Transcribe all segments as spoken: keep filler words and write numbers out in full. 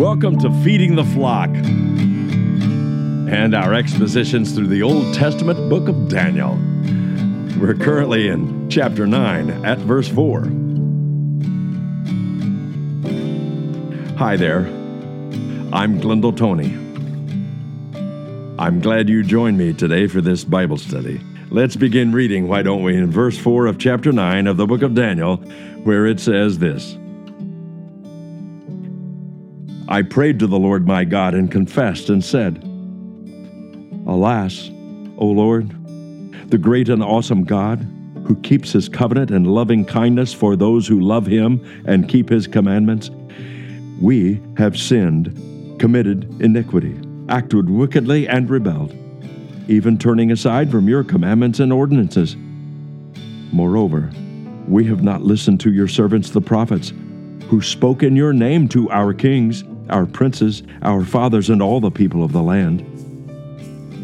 Welcome to Feeding the Flock and our expositions through the Old Testament book of Daniel. We're currently in chapter nine at verse four. Hi there, I'm Glendale Tony. I'm glad you joined me today for this Bible study. Let's begin reading, why don't we, in verse four of chapter nine of the book of Daniel, where it says this. I prayed to the Lord my God and confessed and said, Alas, O Lord, the great and awesome God, who keeps his covenant and loving kindness for those who love him and keep his commandments, we have sinned, committed iniquity, acted wickedly and rebelled, even turning aside from your commandments and ordinances. Moreover, we have not listened to your servants the prophets, who spoke in your name to our kings, our princes, our fathers, and all the people of the land.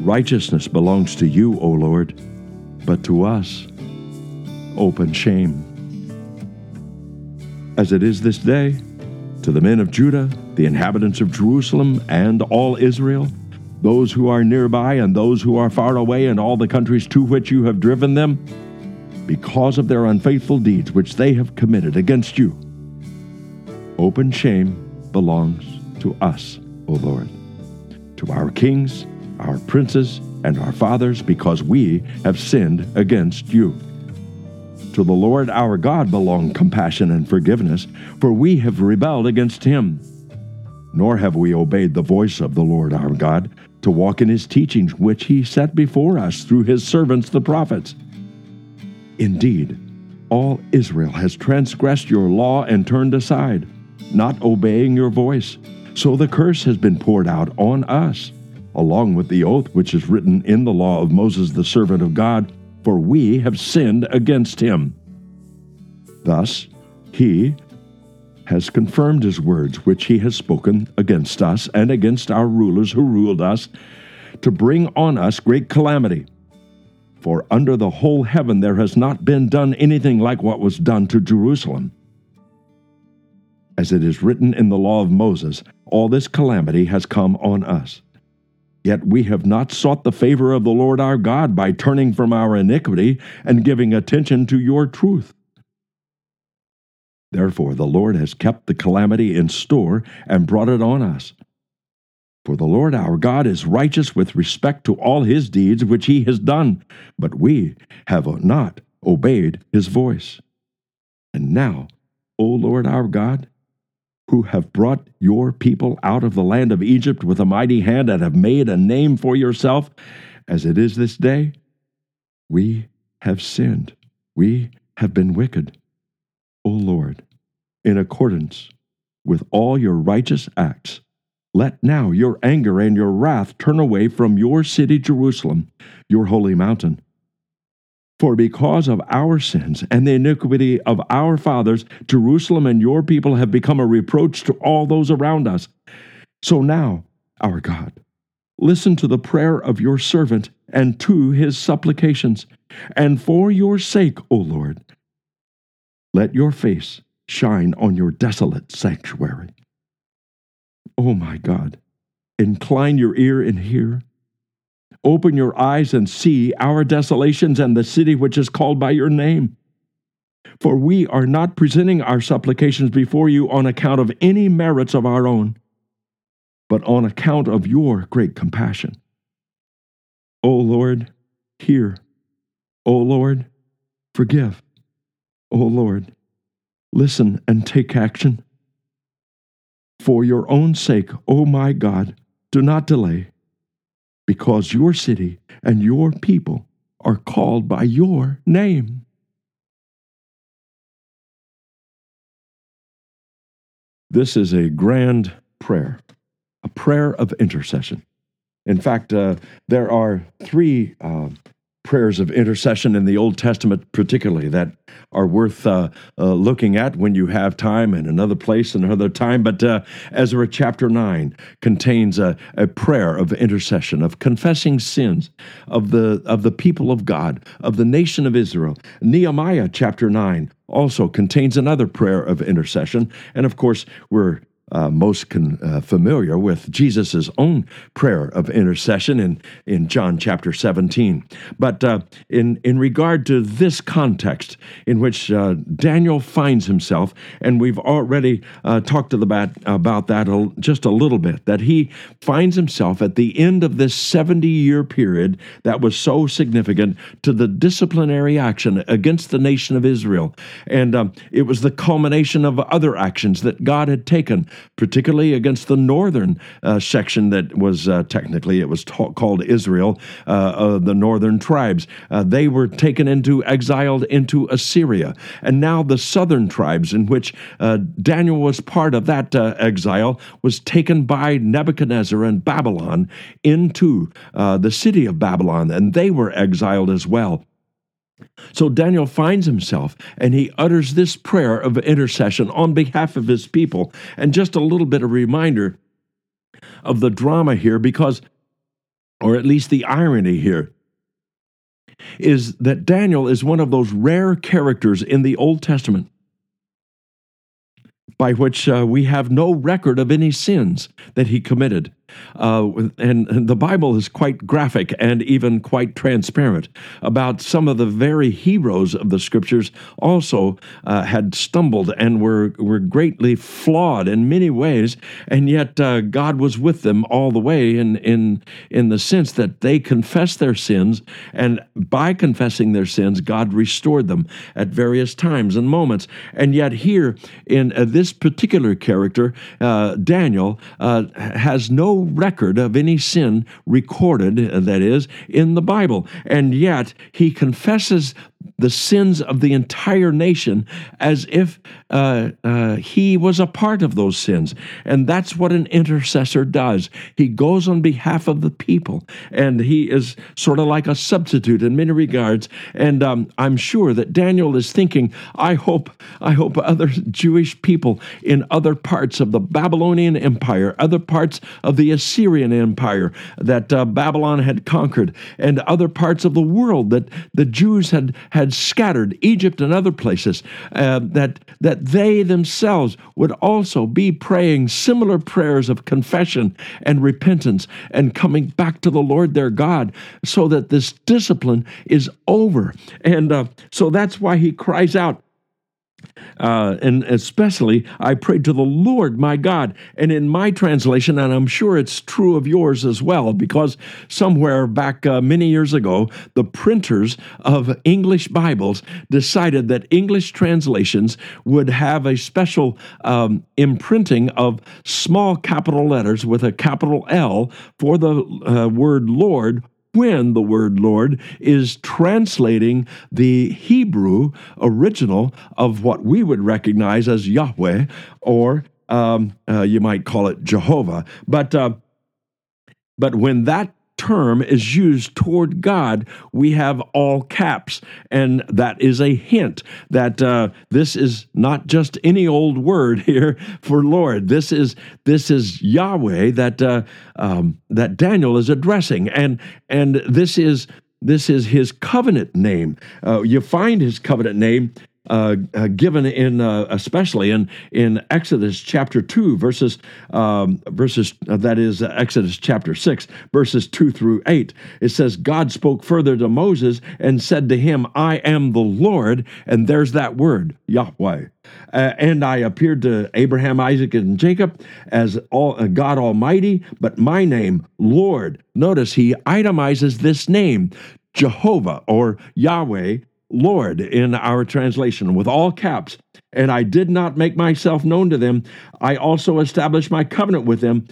Righteousness belongs to you, O Lord, but to us, open shame. As it is this day, to the men of Judah, the inhabitants of Jerusalem, and all Israel, those who are nearby and those who are far away, and all the countries to which you have driven them, because of their unfaithful deeds which they have committed against you. Open shame belongs to us, O Lord, to our kings, our princes, and our fathers, because we have sinned against you. To the Lord our God belong compassion and forgiveness, for we have rebelled against him. Nor have we obeyed the voice of the Lord our God, to walk in his teachings which he set before us through his servants the prophets. Indeed, all Israel has transgressed your law and turned aside, not obeying your voice. So the curse has been poured out on us, along with the oath which is written in the law of Moses the servant of God, for we have sinned against him. Thus he has confirmed his words which he has spoken against us and against our rulers who ruled us, to bring on us great calamity. For under the whole heaven there has not been done anything like what was done to Jerusalem. As it is written in the law of Moses, all this calamity has come on us. Yet we have not sought the favor of the Lord our God by turning from our iniquity and giving attention to your truth. Therefore the Lord has kept the calamity in store and brought it on us. For the Lord our God is righteous with respect to all his deeds which he has done, but we have not obeyed his voice. And now, O Lord our God, who have brought your people out of the land of Egypt with a mighty hand and have made a name for yourself, as it is this day, we have sinned, we have been wicked. O Lord, in accordance with all your righteous acts, let now your anger and your wrath turn away from your city Jerusalem, your holy mountain. For because of our sins and the iniquity of our fathers, Jerusalem and your people have become a reproach to all those around us. So now, our God, listen to the prayer of your servant and to his supplications. And for your sake, O Lord, let your face shine on your desolate sanctuary. O my God, incline your ear and hear. Open your eyes and see our desolations and the city which is called by your name. For we are not presenting our supplications before you on account of any merits of our own, but on account of your great compassion. O Lord, hear. O Lord, forgive. O Lord, listen and take action. For your own sake, O my God, do not delay, because your city and your people are called by your name. This is a grand prayer, a prayer of intercession. In fact, uh, there are three uh, prayers of intercession in the Old Testament particularly that are worth uh, uh, looking at when you have time in another place and another time. But uh, Ezra chapter nine contains a, a prayer of intercession, of confessing sins of the, of the people of God, of the nation of Israel. Nehemiah chapter nine also contains another prayer of intercession. And of course, we're uh, most con- uh, familiar with Jesus' own prayer of intercession in, in John chapter seventeen. But uh, in, in regard to this context in which uh, Daniel finds himself, and we've already uh, talked to the bat- about that a, just a little bit, that he finds himself at the end of this seventy-year period that was so significant to the disciplinary action against the nation of Israel. And um, it was the culmination of other actions that God had taken, particularly against the northern uh, section that was uh, technically, it was ta- called Israel, uh, uh, the northern tribes. Uh, they were taken into, exiled into Assyria. And now the southern tribes, in which uh, Daniel was part of that uh, exile, was taken by Nebuchadnezzar and Babylon into uh, the city of Babylon, and they were exiled as well. So Daniel finds himself, and he utters this prayer of intercession on behalf of his people. And just a little bit of reminder of the drama here, because, or at least the irony here, is that Daniel is one of those rare characters in the Old Testament by which uh, we have no record of any sins that he committed. Uh, and, and the Bible is quite graphic and even quite transparent about some of the very heroes of the Scriptures also uh, had stumbled and were, were greatly flawed in many ways, and yet uh, God was with them all the way in, in, in the sense that they confessed their sins, and by confessing their sins, God restored them at various times and moments. And yet here, in uh, this particular character, uh, Daniel uh, has no record of any sin recorded, that is, in the Bible. And yet, he confesses the sins of the entire nation as if uh, uh, he was a part of those sins. And that's what an intercessor does. He goes on behalf of the people, and he is sort of like a substitute in many regards. And um, I'm sure that Daniel is thinking, I hope, I hope other Jewish people in other parts of the Babylonian Empire, other parts of the Assyrian Empire that uh, Babylon had conquered, and other parts of the world that the Jews had had scattered, Egypt and other places, uh, that that they themselves would also be praying similar prayers of confession and repentance and coming back to the Lord their God, so that this discipline is over. And uh, so that's why he cries out, Uh, and especially, I prayed to the Lord my God. And in my translation, and I'm sure it's true of yours as well, because somewhere back uh, many years ago, the printers of English Bibles decided that English translations would have a special um, imprinting of small capital letters with a capital L for the uh, word Lord, when the word Lord is translating the Hebrew original of what we would recognize as Yahweh, or um, uh, you might call it Jehovah. But uh, but when that term is used toward God, we have all caps, and that is a hint that uh, this is not just any old word here for Lord. This is this is Yahweh that uh, um, that Daniel is addressing, and and this is this is his covenant name. Uh, you find his covenant name Uh, uh, given in uh, especially in, in Exodus chapter two, verses um, verses uh, that is uh, Exodus chapter six, verses two through eight. It says, God spoke further to Moses and said to him, I am the Lord, and there's that word, Yahweh. Uh, and I appeared to Abraham, Isaac, and Jacob as all, uh, God Almighty, but my name, Lord. Notice he itemizes this name, Jehovah or Yahweh, Lord, in our translation, with all caps. And I did not make myself known to them. I also established my covenant with them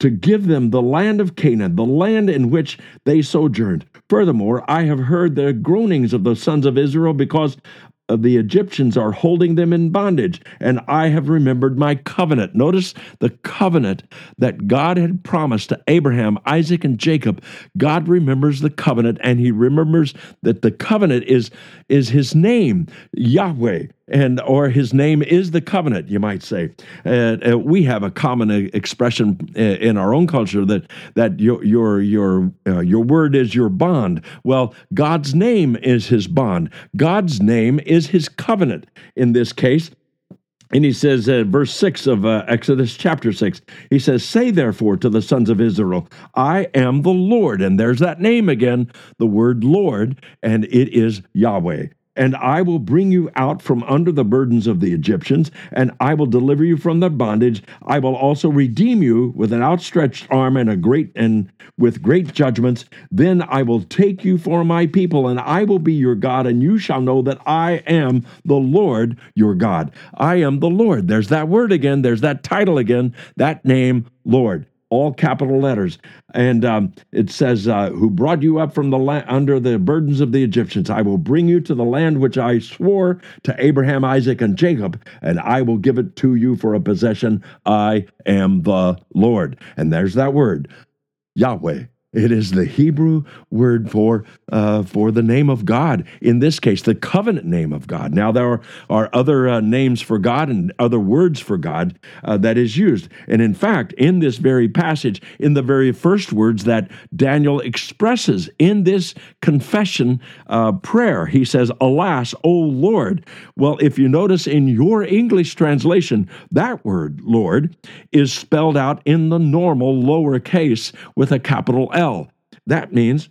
to give them the land of Canaan, the land in which they sojourned. Furthermore, I have heard the groanings of the sons of Israel because the Egyptians are holding them in bondage, and I have remembered my covenant. Notice the covenant that God had promised to Abraham, Isaac, and Jacob. God remembers the covenant, and he remembers that the covenant is, is his name, Yahweh. And or his name is the covenant, you might say. Uh, uh, we have a common uh, expression uh, in our own culture that that your your your uh, your word is your bond. Well, God's name is his bond. God's name is his covenant in this case. And he says, uh, verse six of uh, Exodus chapter six, he says, "Say therefore to the sons of Israel, I am the Lord." And there's that name again, the word Lord, and it is Yahweh. "And I will bring you out from under the burdens of the Egyptians, and I will deliver you from their bondage. I will also redeem you with an outstretched arm and a great and with great judgments. Then I will take you for my people, and I will be your God, and you shall know that I am the Lord your God." I am the Lord. There's that word again. There's that title again. That name, Lord. All capital letters. And um, it says, uh, "Who brought you up from the la- under the burdens of the Egyptians. I will bring you to the land which I swore to Abraham, Isaac, and Jacob, and I will give it to you for a possession. I am the Lord." And there's that word, Yahweh. It is the Hebrew word for uh, for the name of God. In this case, the covenant name of God. Now, there are, are other uh, names for God and other words for God uh, that is used. And in fact, in this very passage, in the very first words that Daniel expresses in this confession uh, prayer, he says, "Alas, O Lord." Well, if you notice in your English translation, that word, Lord, is spelled out in the normal lowercase with a capital L. That means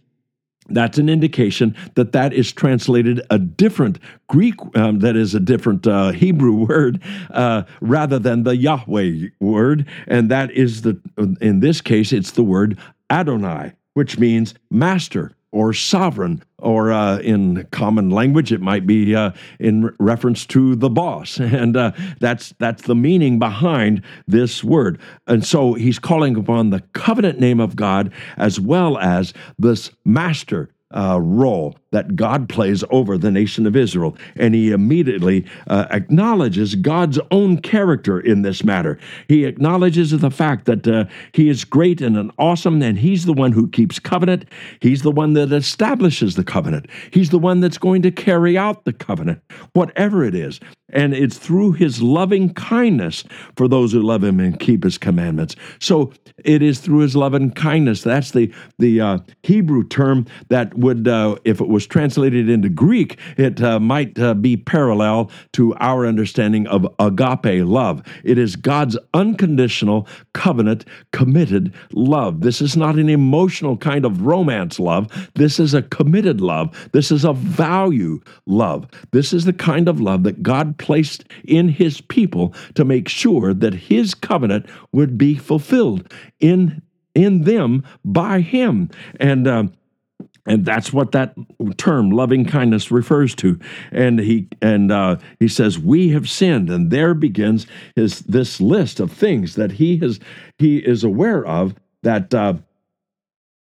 that's an indication that that is translated a different Greek, um, that is a different uh, Hebrew word uh, rather than the Yahweh word. And that is the, in this case, it's the word Adonai, which means master or sovereign, or uh, in common language, it might be uh, in re- reference to the boss. And uh, that's that's the meaning behind this word. And so he's calling upon the covenant name of God as well as this master uh, role that God plays over the nation of Israel. And he immediately uh, acknowledges God's own character in this matter. He acknowledges the fact that uh, he is great and an awesome, and he's the one who keeps covenant. He's the one that establishes the covenant. He's the one that's going to carry out the covenant, whatever it is. And it's through his loving kindness for those who love him and keep his commandments. So it is through his loving kindness. That's the, the uh, Hebrew term that would, uh, if it was translated into Greek, it uh, might uh, be parallel to our understanding of agape love. It is God's unconditional, covenant, committed love. This is not an emotional kind of romance love. This is a committed love. This is a value love. This is the kind of love that God placed in his people to make sure that his covenant would be fulfilled in, in them by him. And um, And that's what that term, loving kindness, refers to. And he and uh, he says, "We have sinned," and there begins his this list of things that he has he is aware of that uh,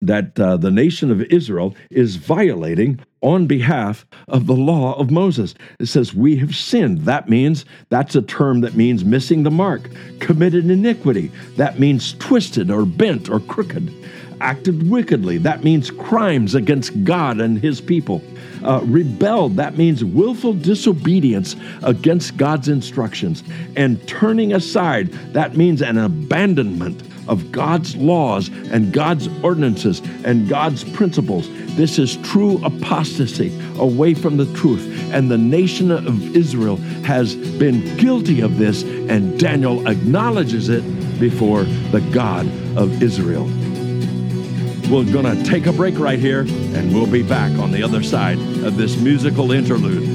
that uh, the nation of Israel is violating on behalf of the law of Moses. It says, "We have sinned." That means that's a term that means missing the mark, committed iniquity. That means twisted or bent or crooked. Acted wickedly, that means crimes against God and his people. Uh, rebelled, that means willful disobedience against God's instructions. And turning aside, that means an abandonment of God's laws and God's ordinances and God's principles. This is true apostasy away from the truth. And the nation of Israel has been guilty of this, and Daniel acknowledges it before the God of Israel. We're going to take a break right here, and we'll be back on the other side of this musical interlude.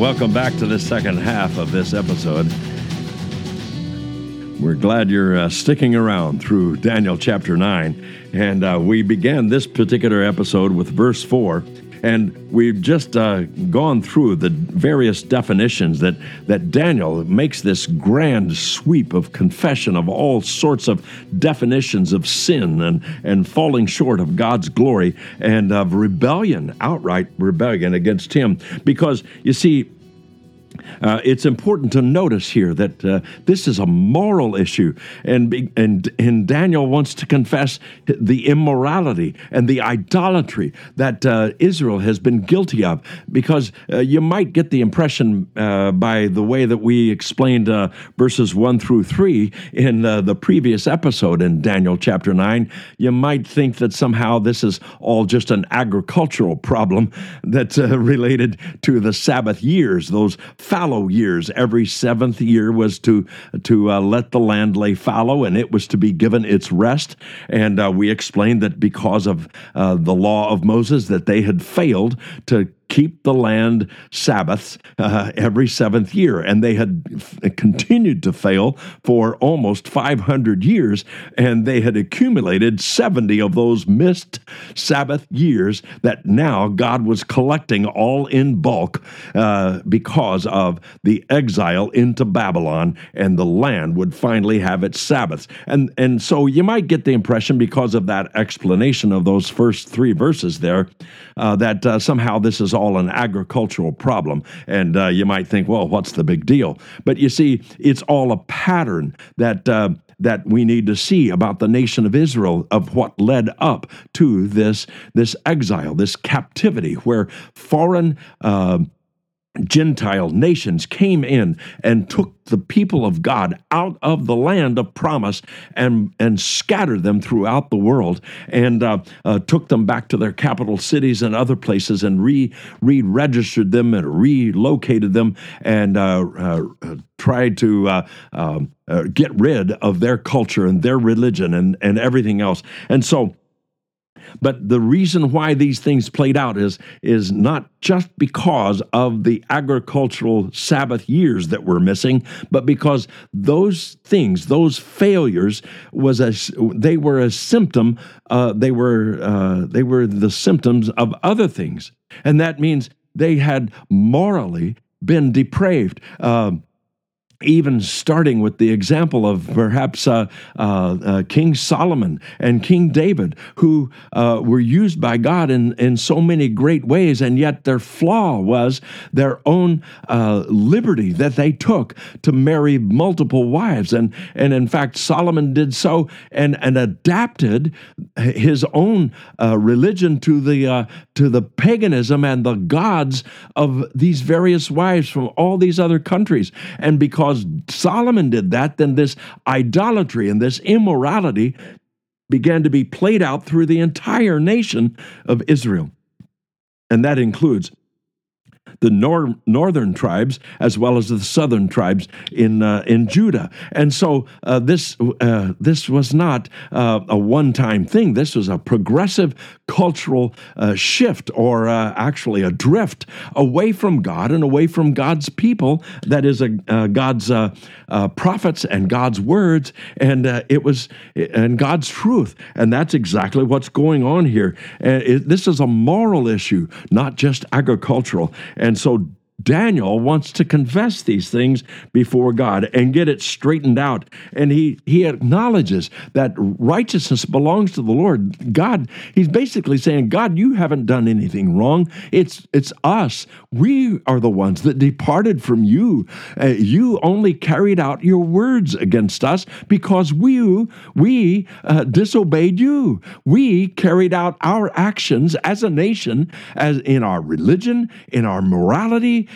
Welcome back to the second half of this episode. We're glad you're uh, sticking around through Daniel chapter nine. And uh, we began this particular episode with verse four. And we've just uh, gone through the various definitions that, that Daniel makes this grand sweep of confession of all sorts of definitions of sin and, and falling short of God's glory and of rebellion, outright rebellion against him. Because, you see, Uh, it's important to notice here that uh, this is a moral issue, and, be, and and Daniel wants to confess the immorality and the idolatry that uh, Israel has been guilty of, because uh, you might get the impression uh, by the way that we explained uh, verses one through three in uh, the previous episode in Daniel chapter nine, you might think that somehow this is all just an agricultural problem that's uh, related to the Sabbath years, those fallow years. Every seventh year was to to uh, let the land lay fallow, and it was to be given its rest. And uh, we explained that because of uh, the law of Moses, that they had failed to keep the land Sabbaths uh, every seventh year. And they had f- continued to fail for almost five hundred years, and they had accumulated seventy of those missed Sabbath years that now God was collecting all in bulk uh, because of the exile into Babylon, and the land would finally have its Sabbaths. And, and so you might get the impression, because of that explanation of those first three verses there, uh, that uh, somehow this is all all an agricultural problem, and uh, you might think, well, what's the big deal? But you see, it's all a pattern that uh, that we need to see about the nation of Israel, of what led up to this, this exile, this captivity, where foreign uh, Gentile nations came in and took the people of God out of the land of promise and, and scattered them throughout the world, and uh, uh, took them back to their capital cities and other places, and re, re-registered them and relocated them, and uh, uh, tried to uh, uh, uh, get rid of their culture and their religion and, and everything else. And so But the reason why these things played out is, is not just because of the agricultural Sabbath years that were missing, but because those things, those failures, was a, they were a symptom. Uh, they were uh, they were the symptoms of other things, and that means they had morally been depraved. Uh, Even starting with the example of perhaps uh, uh, uh, King Solomon and King David, who uh, were used by God in, in so many great ways, and yet their flaw was their own uh, liberty that they took to marry multiple wives. And, and in fact, Solomon did so and, and adapted his own uh, religion to the, uh, to the paganism and the gods of these various wives from all these other countries. And because Because Solomon did that, then this idolatry and this immorality began to be played out through the entire nation of Israel. And that includes the nor- northern tribes as well as the southern tribes in uh, in Judah. And so uh, this uh, this was not uh, a one-time thing. This was a progressive cultural uh, shift, or uh, actually a drift away from God and away from God's people, that is, a, uh, God's uh, uh, prophets and God's words, and uh, it was and God's truth. And that's exactly what's going on here. And it, this is a moral issue, not just agricultural. And so Daniel wants to confess these things before God and get it straightened out. And he, he acknowledges that righteousness belongs to the Lord. God, he's basically saying, God, you haven't done anything wrong. It's, it's us. We are the ones that departed from you. Uh, you only carried out your words against us because we, we uh, disobeyed you. We carried out our actions as a nation, as in our religion, in our morality,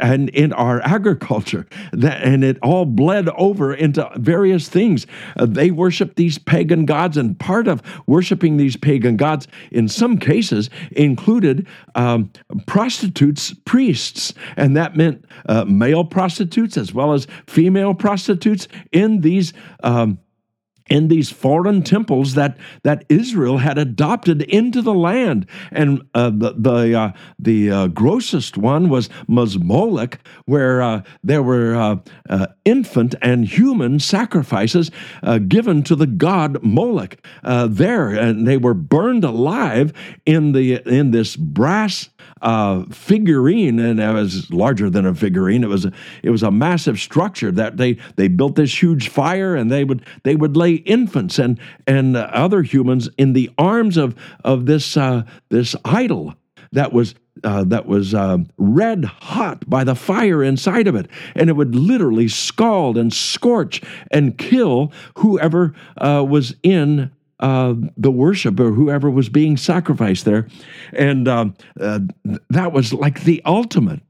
and in our agriculture, and it all bled over into various things. Uh, they worshiped these pagan gods, and part of worshiping these pagan gods, in some cases, included um, prostitutes, priests, and that meant uh, male prostitutes as well as female prostitutes in these um, in these foreign temples that that Israel had adopted into the land. And uh, the the, uh, the uh, grossest one was Mosmolek, where uh, there were uh, uh, infant and human sacrifices uh, given to the god Molech uh, there, and they were burned alive in the in this brass uh, figurine, and it was larger than a figurine. It was a, it was a massive structure that they they built this huge fire, and they would they would lay infants and and uh, other humans in the arms of of this uh, this idol that was uh, that was uh, red hot by the fire inside of it, and it would literally scald and scorch and kill whoever uh, was in uh, the worship or whoever was being sacrificed there, and uh, uh, that was like the ultimate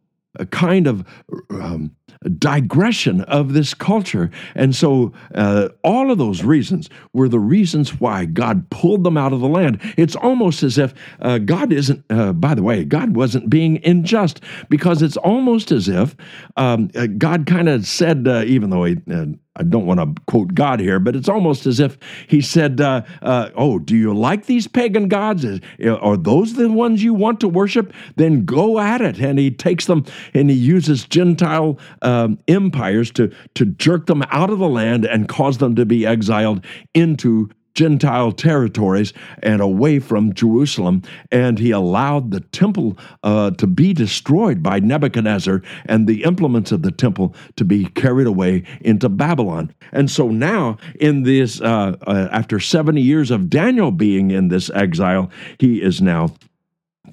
kind of Um, digression of this culture. And so uh, all of those reasons were the reasons why God pulled them out of the land. It's almost as if uh, God isn't, uh, by the way, God wasn't being unjust, because it's almost as if um, uh, God kind of said, uh, even though he, uh, I don't want to quote God here, but it's almost as if he said, uh, uh, oh, do you like these pagan gods? Is, are those the ones you want to worship? Then go at it. And he takes them and he uses Gentile Um, empires to, to jerk them out of the land and cause them to be exiled into Gentile territories and away from Jerusalem. And he allowed the temple uh, to be destroyed by Nebuchadnezzar and the implements of the temple to be carried away into Babylon. And so now, in this, uh, uh, after seventy years of Daniel being in this exile, he is now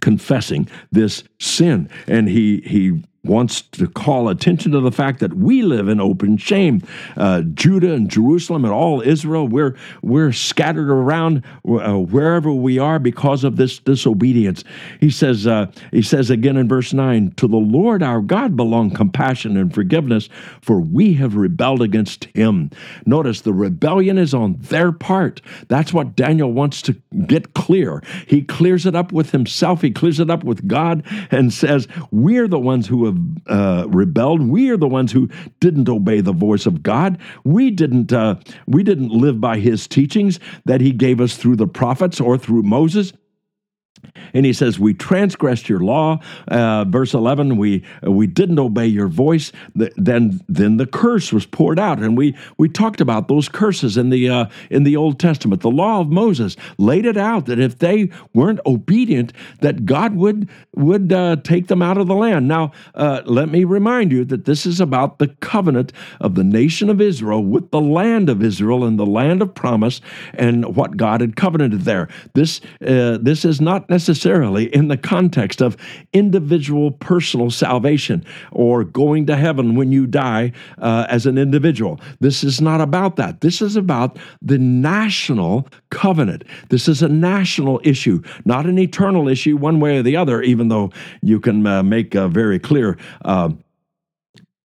confessing this sin. And he he wants to call attention to the fact that we live in open shame. Uh, Judah and Jerusalem and all Israel, we're, we're scattered around uh, wherever we are because of this disobedience. He says, uh, he says again in verse nine, to the Lord our God belong compassion and forgiveness, for we have rebelled against him. Notice the rebellion is on their part. That's what Daniel wants to get clear. He clears it up with himself. He clears it up with God and says, we're the ones who have Uh, rebelled. We are the ones who didn't obey the voice of God. We didn't. Uh, we didn't live by his teachings that he gave us through the prophets or through Moses. And he says, we transgressed your law. Uh, verse eleven, we uh, we didn't obey your voice. The, then then the curse was poured out. And we we talked about those curses in the, uh, in the Old Testament. The law of Moses laid it out that if they weren't obedient, that God would, would uh, take them out of the land. Now, uh, let me remind you that this is about the covenant of the nation of Israel with the land of Israel and the land of promise and what God had covenanted there. This, uh, this is not necessarily in the context of individual personal salvation or going to heaven when you die uh, as an individual. This is not about that. This is about the national covenant. This is a national issue, not an eternal issue one way or the other, even though you can uh, make a very clear uh,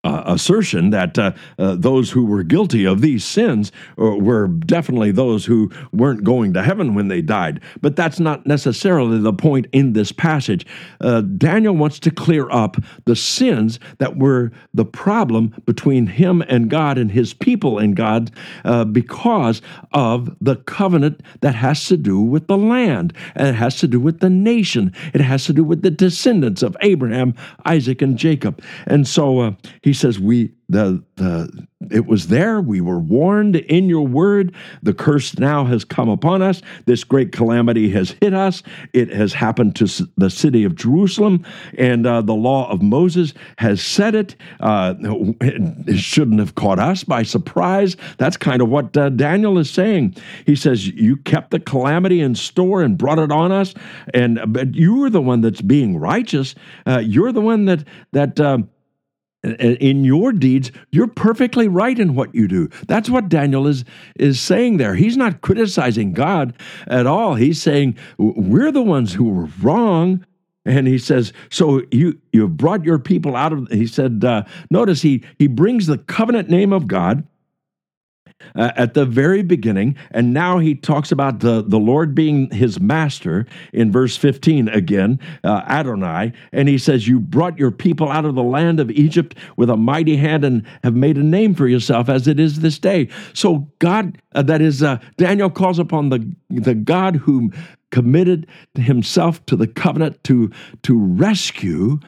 Uh, assertion that uh, uh, those who were guilty of these sins were definitely those who weren't going to heaven when they died. But that's not necessarily the point in this passage. Uh, Daniel wants to clear up the sins that were the problem between him and God and his people and God uh, because of the covenant that has to do with the land, and it has to do with the nation. It has to do with the descendants of Abraham, Isaac, and Jacob. And so uh, he He says, "We the the it was there. We were warned in your word. The curse now has come upon us. This great calamity has hit us. It has happened to the city of Jerusalem, and uh, the law of Moses has said it. Uh, it shouldn't have caught us by surprise." That's kind of what uh, Daniel is saying. He says, "You kept the calamity in store and brought it on us, and but you were the one that's being righteous. Uh, you're the one that that." Um, In your deeds, you're perfectly right in what you do. That's what Daniel is is saying there. He's not criticizing God at all. He's saying, we're the ones who were wrong. And he says, so you you brought your people out of, he said, uh, notice he, he brings the covenant name of God uh, at the very beginning, and now he talks about the, the Lord being his master in verse fifteen again, uh, Adonai, and he says, you brought your people out of the land of Egypt with a mighty hand and have made a name for yourself as it is this day. So God, uh, that is, uh, Daniel calls upon the, the God whom committed himself to the covenant to, to rescue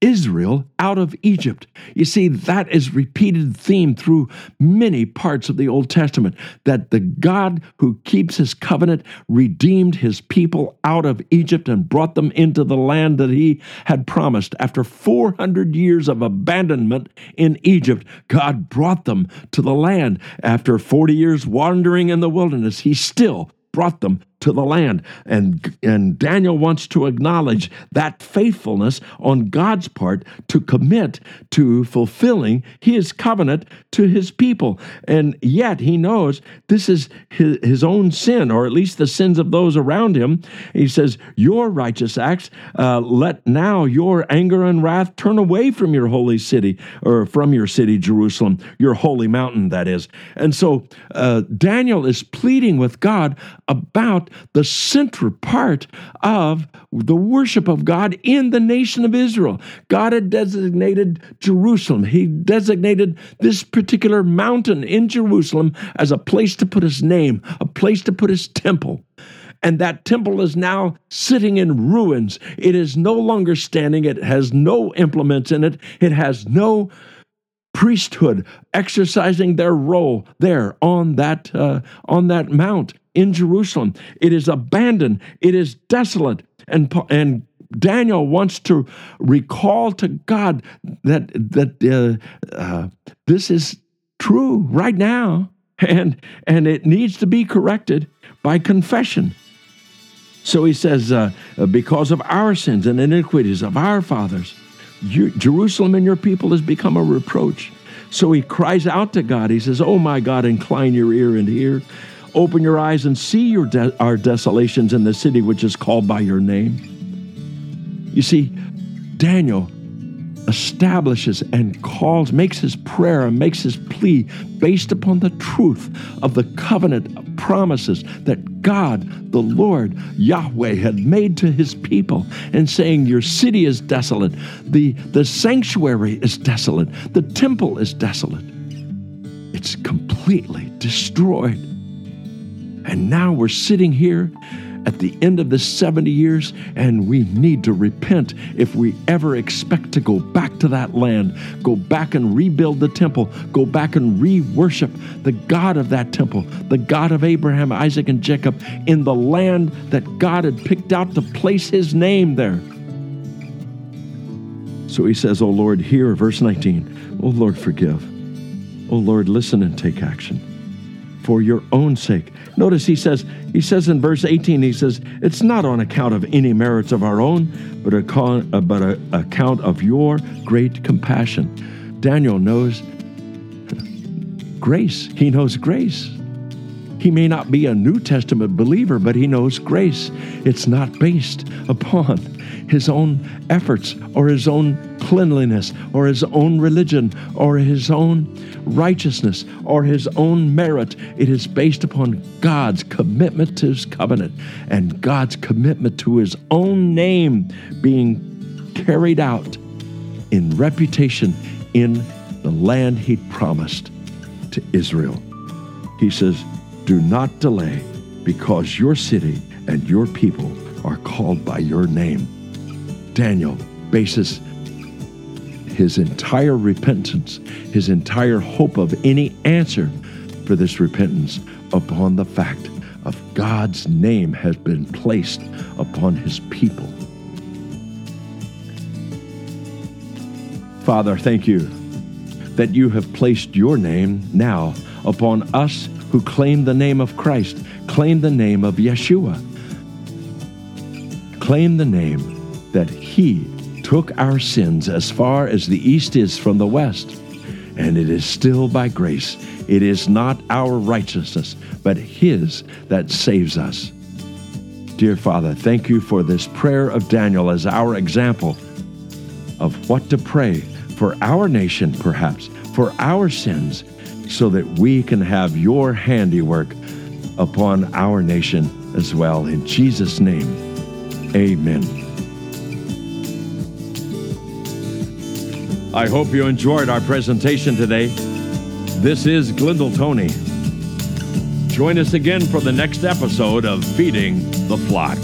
Israel out of Egypt. You see, that is repeated theme through many parts of the Old Testament, that the God who keeps his covenant redeemed his people out of Egypt and brought them into the land that he had promised. After four hundred years of abandonment in Egypt, God brought them to the land. After forty years wandering in the wilderness, he still brought them to the land. And, and Daniel wants to acknowledge that faithfulness on God's part to commit to fulfilling his covenant to his people. And yet he knows this is his, his own sin, or at least the sins of those around him. He says, your righteous acts, uh, let now your anger and wrath turn away from your holy city, or from your city, Jerusalem, your holy mountain, that is. And so uh, Daniel is pleading with God about the central part of the worship of God in the nation of Israel. God had designated Jerusalem. He designated this particular mountain in Jerusalem as a place to put his name, a place to put his temple. And that temple is now sitting in ruins. It is no longer standing. It has no implements in it. It has no priesthood exercising their role there on that uh, on that mount in Jerusalem. It is abandoned. It is desolate. And and Daniel wants to recall to God that that uh, uh, this is true right now, and and it needs to be corrected by confession. So he says, uh, because of our sins and iniquities of our fathers, you, Jerusalem and your people has become a reproach. So he cries out to God. He says, oh my God, incline your ear and hear. Open your eyes and see your de- our desolations in the city which is called by your name. You see, Daniel establishes and calls, makes his prayer and makes his plea based upon the truth of the covenant promises that God, the Lord, Yahweh, had made to his people, and saying, your city is desolate, the, the sanctuary is desolate, the temple is desolate. It's completely destroyed. And now we're sitting here at the end of the seventy years, and we need to repent if we ever expect to go back to that land, go back and rebuild the temple, go back and re-worship the God of that temple, the God of Abraham, Isaac, and Jacob, in the land that God had picked out to place his name there. So he says, O Lord, hear, verse nineteen, O Lord, forgive. O Lord, listen and take action for your own sake. Notice he says, he says in verse eighteen, he says, it's not on account of any merits of our own, but on account of your great compassion. Daniel knows grace. He knows grace. He may not be a New Testament believer, but he knows grace. It's not based upon his own efforts or his own cleanliness or his own religion or his own righteousness or his own merit. It is based upon God's commitment to his covenant and God's commitment to his own name being carried out in reputation in the land he promised to Israel. He says, do not delay, because your city and your people are called by your name. Daniel bases his entire repentance, his entire hope of any answer for this repentance, upon the fact of God's name has been placed upon his people. Father, thank you that you have placed your name now upon us who claim the name of Christ, claim the name of Yeshua, claim the name that he took our sins as far as the east is from the west, and it is still by grace. It is not our righteousness, but his that saves us. Dear Father, thank you for this prayer of Daniel as our example of what to pray for our nation, perhaps, for our sins, so that we can have your handiwork upon our nation as well. In Jesus' name, amen. I hope you enjoyed our presentation today. This is Glyndall Tony. Join us again for the next episode of Feeding the Flock.